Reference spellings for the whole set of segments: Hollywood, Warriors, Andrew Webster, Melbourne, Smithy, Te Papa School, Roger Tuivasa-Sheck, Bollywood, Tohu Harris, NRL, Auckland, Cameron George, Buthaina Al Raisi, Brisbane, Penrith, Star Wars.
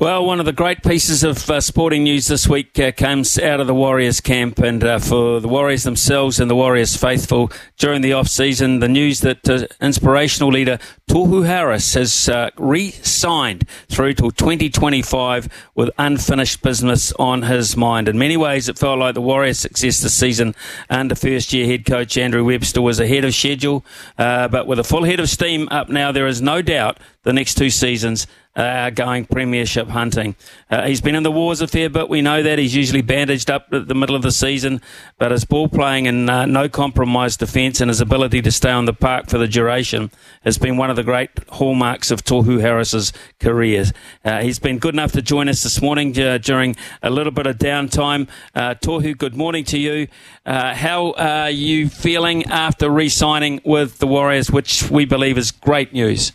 Well, one of the great pieces of sporting news this week comes out of the Warriors camp, and for the Warriors themselves and the Warriors faithful during the off-season, the news that inspirational leader Tohu Harris has re-signed through till 2025 with unfinished business on his mind. In many ways, it felt like the Warriors' success this season under first-year head coach Andrew Webster was ahead of schedule, but with a full head of steam up now, there is no doubt the next two seasons going premiership hunting. He's been in the wars a fair bit. We know that. He's usually bandaged up at the middle of the season, but his ball playing and no compromise defence and his ability to stay on the park for the duration has been one of the great hallmarks of Tohu Harris's career. He's been good enough to join us this morning during a little bit of downtime. Tohu, good morning to you. How are you feeling after re-signing with the Warriors, which we believe is great news?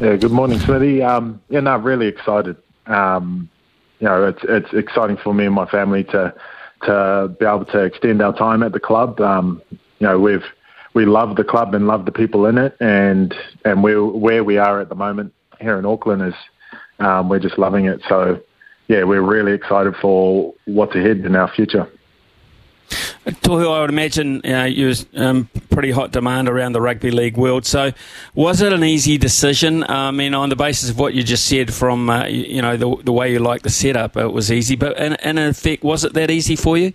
Yeah, good morning, Smithy. I'm really excited. It's exciting for me and my family to be able to extend our time at the club. We love the club and love the people in it, and where we are at the moment here in Auckland is we're just loving it. So, yeah, we're really excited for what's ahead in our future. Tohu, I would imagine you was pretty hot demand around the rugby league world. So, was it an easy decision? I mean, on the basis of what you just said, from the way you like the setup, it was easy. But in effect, was it that easy for you?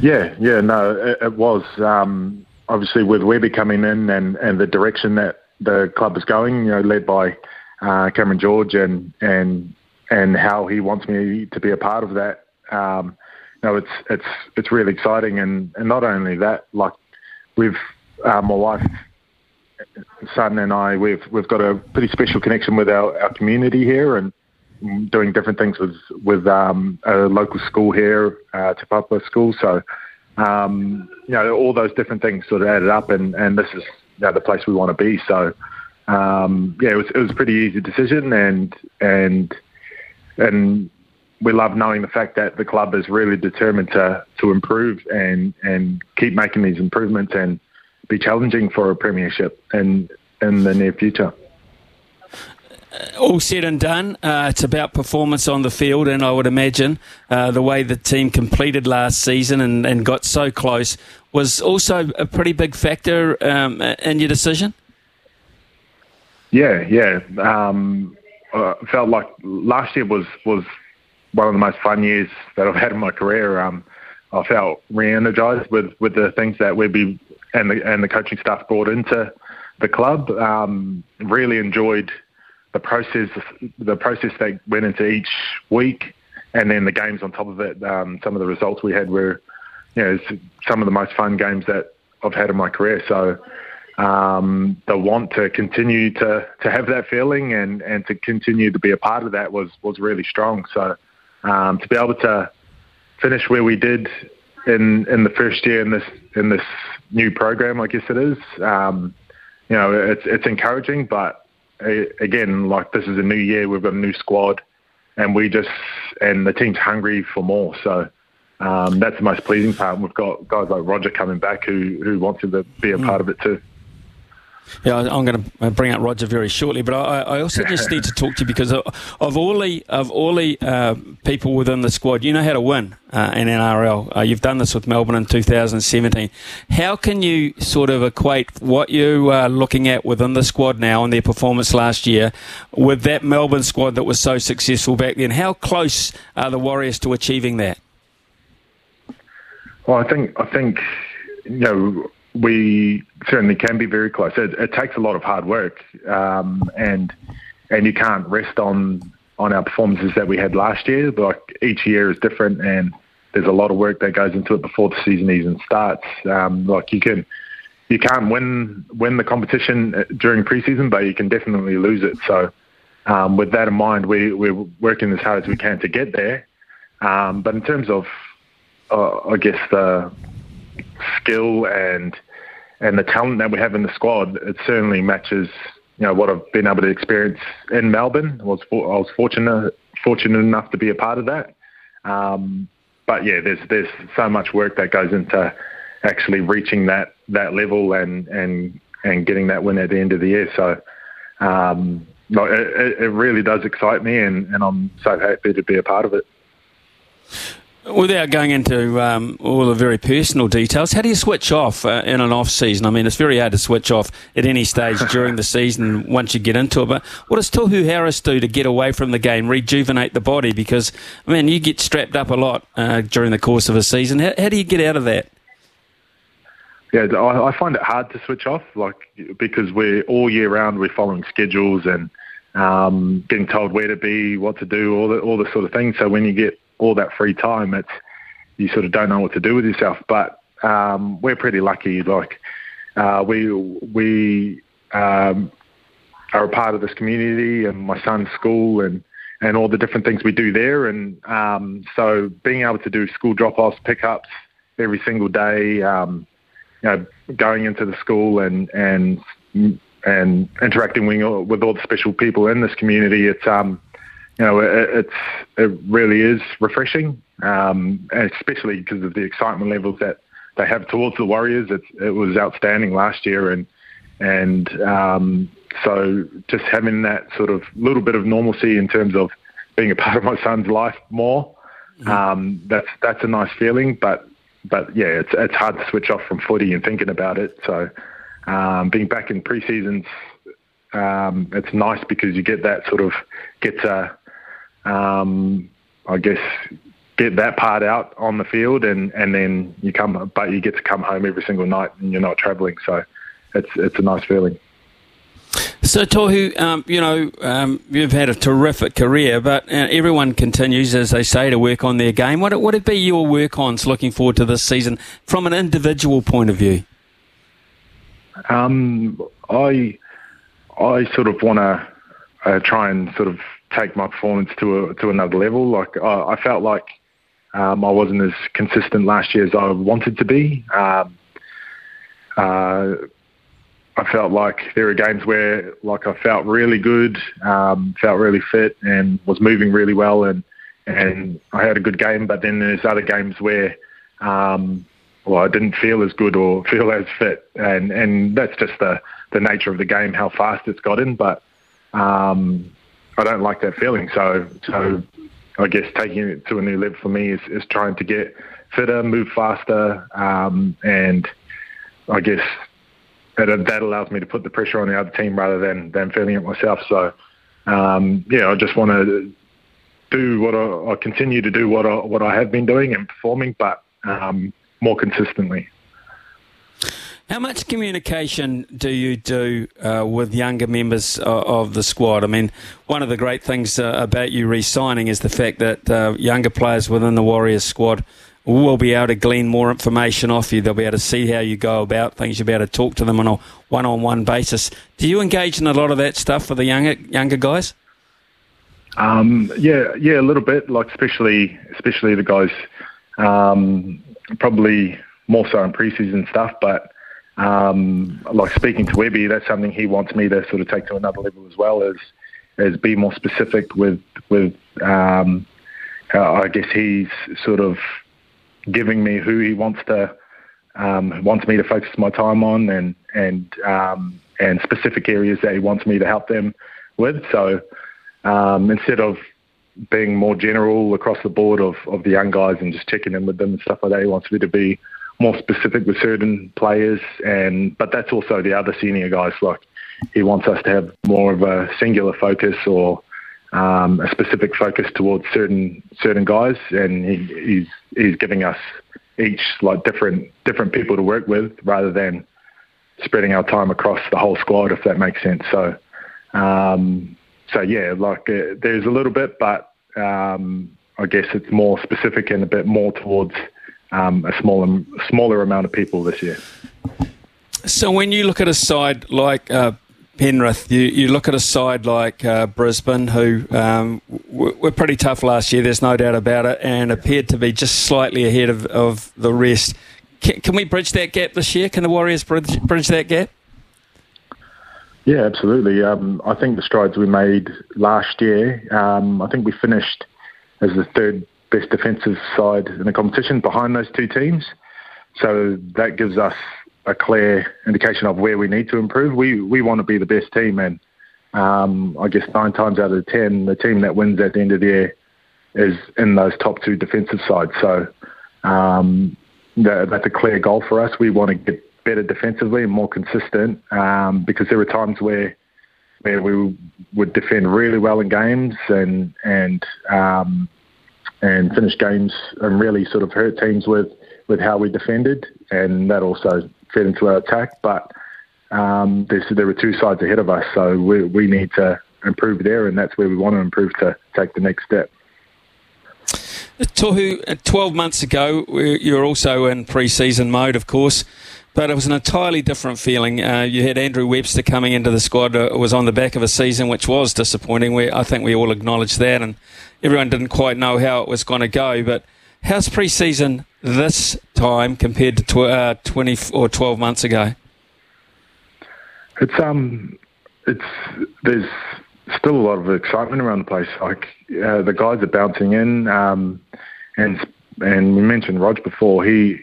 Yeah, it was. Obviously, with Webby coming in and the direction that the club is going, led by Cameron George and how he wants me to be a part of that. No, it's really exciting, and not only that, like we've my wife, son, and I we've got a pretty special connection with our community here, and doing different things with a local school here, Te Papa School. So all those different things sort of added up, and this is the place we want to be. So it was a pretty easy decision, and we love knowing the fact that the club is really determined to improve and keep making these improvements and be challenging for a premiership in the near future. All said and done, it's about performance on the field, and I would imagine the way the team completed last season and got so close was also a pretty big factor in your decision? Yeah. Felt like last year was one of the most fun years that I've had in my career. I felt re-energised with the things that Webby and the coaching staff brought into the club. Really enjoyed the process that went into each week, and then the games on top of it. Some of the results we had were, some of the most fun games that I've had in my career. So the want to continue to have that feeling and to continue to be a part of that was really strong. So to be able to finish where we did in the first year in this new program, I guess it is, it's encouraging. But again, like this is a new year, we've got a new squad, and and the team's hungry for more. So that's the most pleasing part. We've got guys like Roger coming back who wants to be a part of it too. Yeah, I'm going to bring up Roger very shortly, but I also just need to talk to you because of all the people within the squad, you know how to win in NRL. You've done this with Melbourne in 2017. How can you sort of equate what you are looking at within the squad now and their performance last year with that Melbourne squad that was so successful back then? How close are the Warriors to achieving that? Well, I think we certainly can be very close. It takes a lot of hard work, and you can't rest on our performances that we had last year. Like each year is different, and there's a lot of work that goes into it before the season even starts. Like you can't win the competition during preseason, but you can definitely lose it. So with that in mind, we're working as hard as we can to get there. But in terms of, I guess the skill and the talent that we have in the squad, it certainly matches what I've been able to experience in Melbourne. I was fortunate enough to be a part of that, but yeah, there's so much work that goes into actually reaching that level and getting that win at the end of the year. So it really does excite me, and I'm so happy to be a part of it. Without going into all the very personal details, how do you switch off in an off-season? I mean, it's very hard to switch off at any stage during the season once you get into it, but what does Tohu Harris do to get away from the game, rejuvenate the body? Because, I mean, you get strapped up a lot during the course of a season. How do you get out of that? Yeah, I find it hard to switch off, because we're all year round, we're following schedules and getting told where to be, what to do, all the sort of things. So when you get all that free time, you sort of don't know what to do with yourself. But we're pretty lucky. We are a part of this community and my son's school and all the different things we do there. And so being able to do school drop-offs, pick-ups every single day, going into the school and interacting with all the special people in this community, it really is refreshing, especially because of the excitement levels that they have towards the Warriors. It was outstanding last year, and so just having that sort of little bit of normalcy in terms of being a part of my son's life more, that's a nice feeling. But yeah, it's hard to switch off from footy and thinking about it. So being back in pre-seasons, it's nice because you get that sort of get that part out on the field, and then you get to come home every single night, and you're not travelling. So it's a nice feeling. So, Tohu, you've had a terrific career, but everyone continues, as they say, to work on their game. What would it be your work-ons looking forward to this season from an individual point of view? I sort of want to try and sort of take my performance to another level. I felt like I wasn't as consistent last year as I wanted to be. I felt like there were games where I felt really good, felt really fit and was moving really well, and I had a good game, but then there's other games where I didn't feel as good or feel as fit, and that's just the nature of the game, how fast it's gotten, but I don't like that feeling. So I guess taking it to a new level for me is trying to get fitter, move faster, and I guess that allows me to put the pressure on the other team rather than feeling it myself. So, I just want to do what I have been doing and performing, but more consistently. How much communication do you do with younger members of the squad? I mean, one of the great things about you re-signing is the fact that younger players within the Warriors squad will be able to glean more information off you. They'll be able to see how you go about things. You'll be able to talk to them on a one-on-one basis. Do you engage in a lot of that stuff for the younger guys? Yeah, a little bit. Especially the guys, probably more so in pre-season stuff, but. Speaking to Webby, that's something he wants me to sort of take to another level as well, as be more specific with I guess he's sort of giving me who he wants me to focus my time on, and specific areas that he wants me to help them with. So instead of being more general across the board of the young guys and just checking in with them and stuff like that, he wants me to be more specific with certain players, but that's also the other senior guys. He wants us to have more of a singular focus or a specific focus towards certain guys, and he's giving us each different people to work with rather than spreading our time across the whole squad, if that makes sense. So, there's a little bit, but I guess it's more specific and a bit more towards. A smaller amount of people this year. So when you look at a side like Penrith, you look at a side like Brisbane, who were pretty tough last year, there's no doubt about it, and appeared to be just slightly ahead of the rest. Can we bridge that gap this year? Can the Warriors bridge that gap? Yeah, absolutely. I think the strides we made last year, I think we finished as the third best defensive side in the competition behind those two teams. So that gives us a clear indication of where we need to improve. We want to be the best team, and I guess 9 times out of 10, the team that wins at the end of the year is in those top 2 defensive sides. So that's a clear goal for us. We want to get better defensively and more consistent, because there were times where we would defend really well in games and finish games and really sort of hurt teams with how we defended, and that also fed into our attack. But there were 2 sides ahead of us, so we need to improve there, and that's where we want to improve to take the next step. Tohu, 12 months ago, you were also in pre-season mode, of course, but it was an entirely different feeling. You had Andrew Webster coming into the squad. It was on the back of a season which was disappointing. I think we all acknowledged that, and everyone didn't quite know how it was going to go. But how's pre-season this time compared to 12 months ago? There's still a lot of excitement around the place. Like the guys are bouncing in, and we mentioned Rog before. He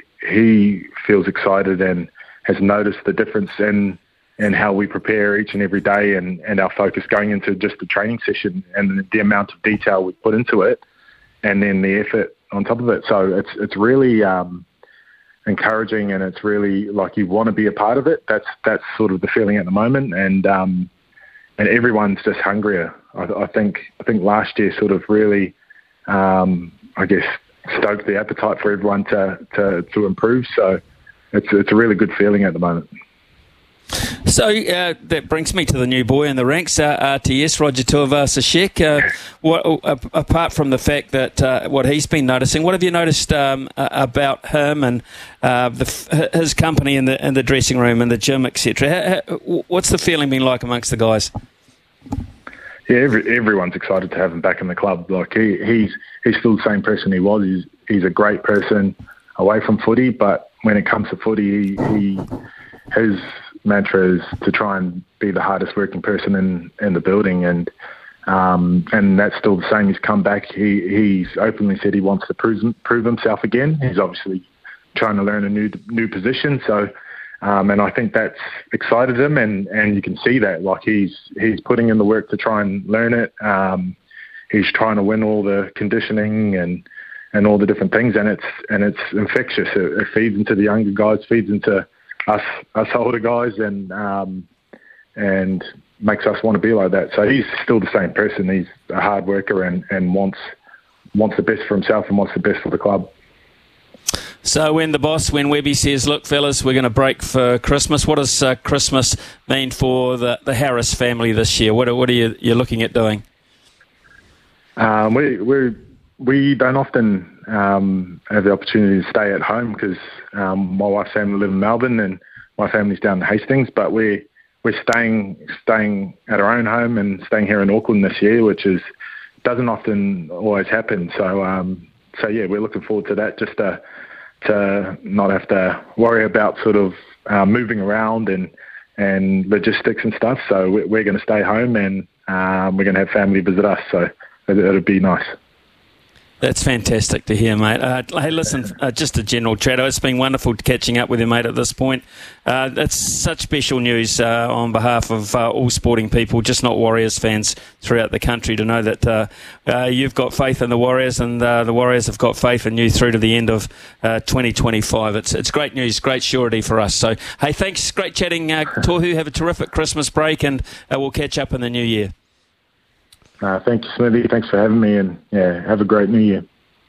feels excited and has noticed the difference in how we prepare each and every day, and our focus going into just the training session and the amount of detail we put into it, and then the effort on top of it. So it's really encouraging, and it's really like you want to be a part of it. That's sort of the feeling at the moment, and everyone's just hungrier. I think last year sort of really, I guess, stoked the appetite for everyone to improve. So it's a really good feeling at the moment. So that brings me to the new boy in the ranks, RTS, Roger Tuivasa-Sheck. Apart from the fact that what he's been noticing, what have you noticed about him and his company in the dressing room and the gym, etc.? What's the feeling been like amongst the guys? Yeah, everyone's excited to have him back in the club. Like he's still the same person he was. He's a great person away from footy, but when it comes to footy, his mantra is to try and be the hardest working person in the building, and that's still the same. He's come back. He's openly said he wants to prove himself again. He's obviously trying to learn a new position. So, and I think that's excited him, and you can see that. Like he's putting in the work to try and learn it. He's trying to win all the conditioning and all the different things, and it's infectious. It feeds into the younger guys, feeds into us older guys, and makes us want to be like that. So he's still the same person. He's a hard worker and wants the best for himself and wants the best for the club. So when Webby says, look, fellas, we're going to break for Christmas, what does Christmas mean for the Harris family this year? What are you looking at doing? We don't often have the opportunity to stay at home because my wife's family live in Melbourne and my family's down in Hastings, but we're staying at our own home and staying here in Auckland this year, which doesn't often always happen. So yeah, we're looking forward to that, just to not have to worry about sort of moving around and logistics and stuff. So we're going to stay home, and we're going to have family visit us. So it'll be nice. That's fantastic to hear, mate. Hey, listen, just a general chat. It's been wonderful catching up with you, mate, at this point. It's such special news on behalf of all sporting people, just not Warriors fans throughout the country, to know that you've got faith in the Warriors and the Warriors have got faith in you through to the end of 2025. It's great news, great surety for us. So, hey, thanks. Great chatting, Tohu. Have a terrific Christmas break, and we'll catch up in the new year. Thank you, Smithy. Thanks for having me, and yeah, have a great new year.